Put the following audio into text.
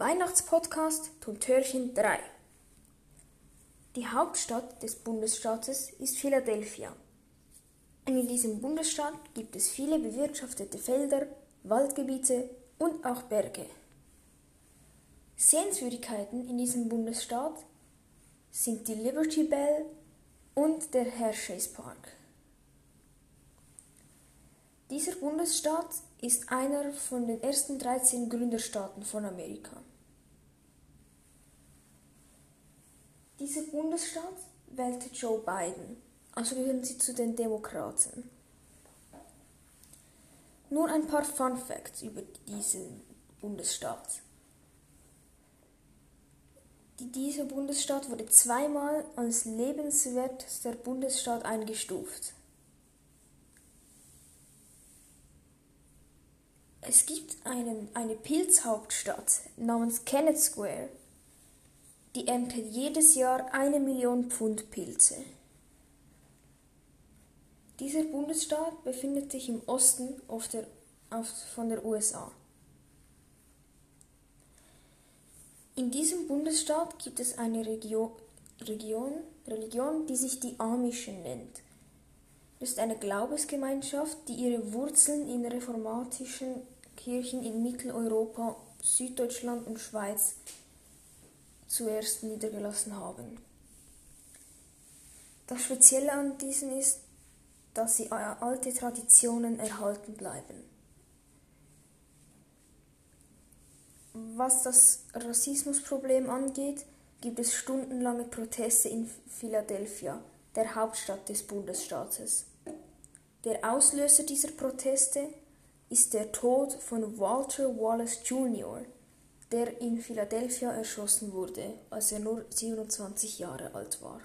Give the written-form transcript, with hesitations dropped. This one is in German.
Weihnachtspodcast Tontörchen 3. Die Hauptstadt des Bundesstaates ist Philadelphia. In diesem Bundesstaat gibt es viele bewirtschaftete Felder, Waldgebiete und auch Berge. Sehenswürdigkeiten in diesem Bundesstaat sind die Liberty Bell und der Hershey's Park. Dieser Bundesstaat ist einer von den ersten 13 Gründerstaaten von Amerika. Dieser Bundesstaat wählte Joe Biden, also gehören sie zu den Demokraten. Nur ein paar Fun Facts über diesen Bundesstaat. Dieser Bundesstaat wurde zweimal als lebenswertester Bundesstaat eingestuft. Es gibt eine Pilzhauptstadt namens Kennett Square, die erntet jedes Jahr 1 Million Pfund Pilze. Dieser Bundesstaat befindet sich im Osten von der USA. In diesem Bundesstaat gibt es eine Religion, die sich die Amische nennt. Das ist eine Glaubensgemeinschaft, die ihre Wurzeln in reformatischen Kirchen in Mitteleuropa, Süddeutschland und Schweiz zuerst niedergelassen haben. Das Spezielle an diesen ist, dass sie alte Traditionen erhalten bleiben. Was das Rassismusproblem angeht, gibt es stundenlange Proteste in Philadelphia, der Hauptstadt des Bundesstaates. Der Auslöser dieser Proteste ist der Tod von Walter Wallace Jr., der in Philadelphia erschossen wurde, als er nur 27 Jahre alt war.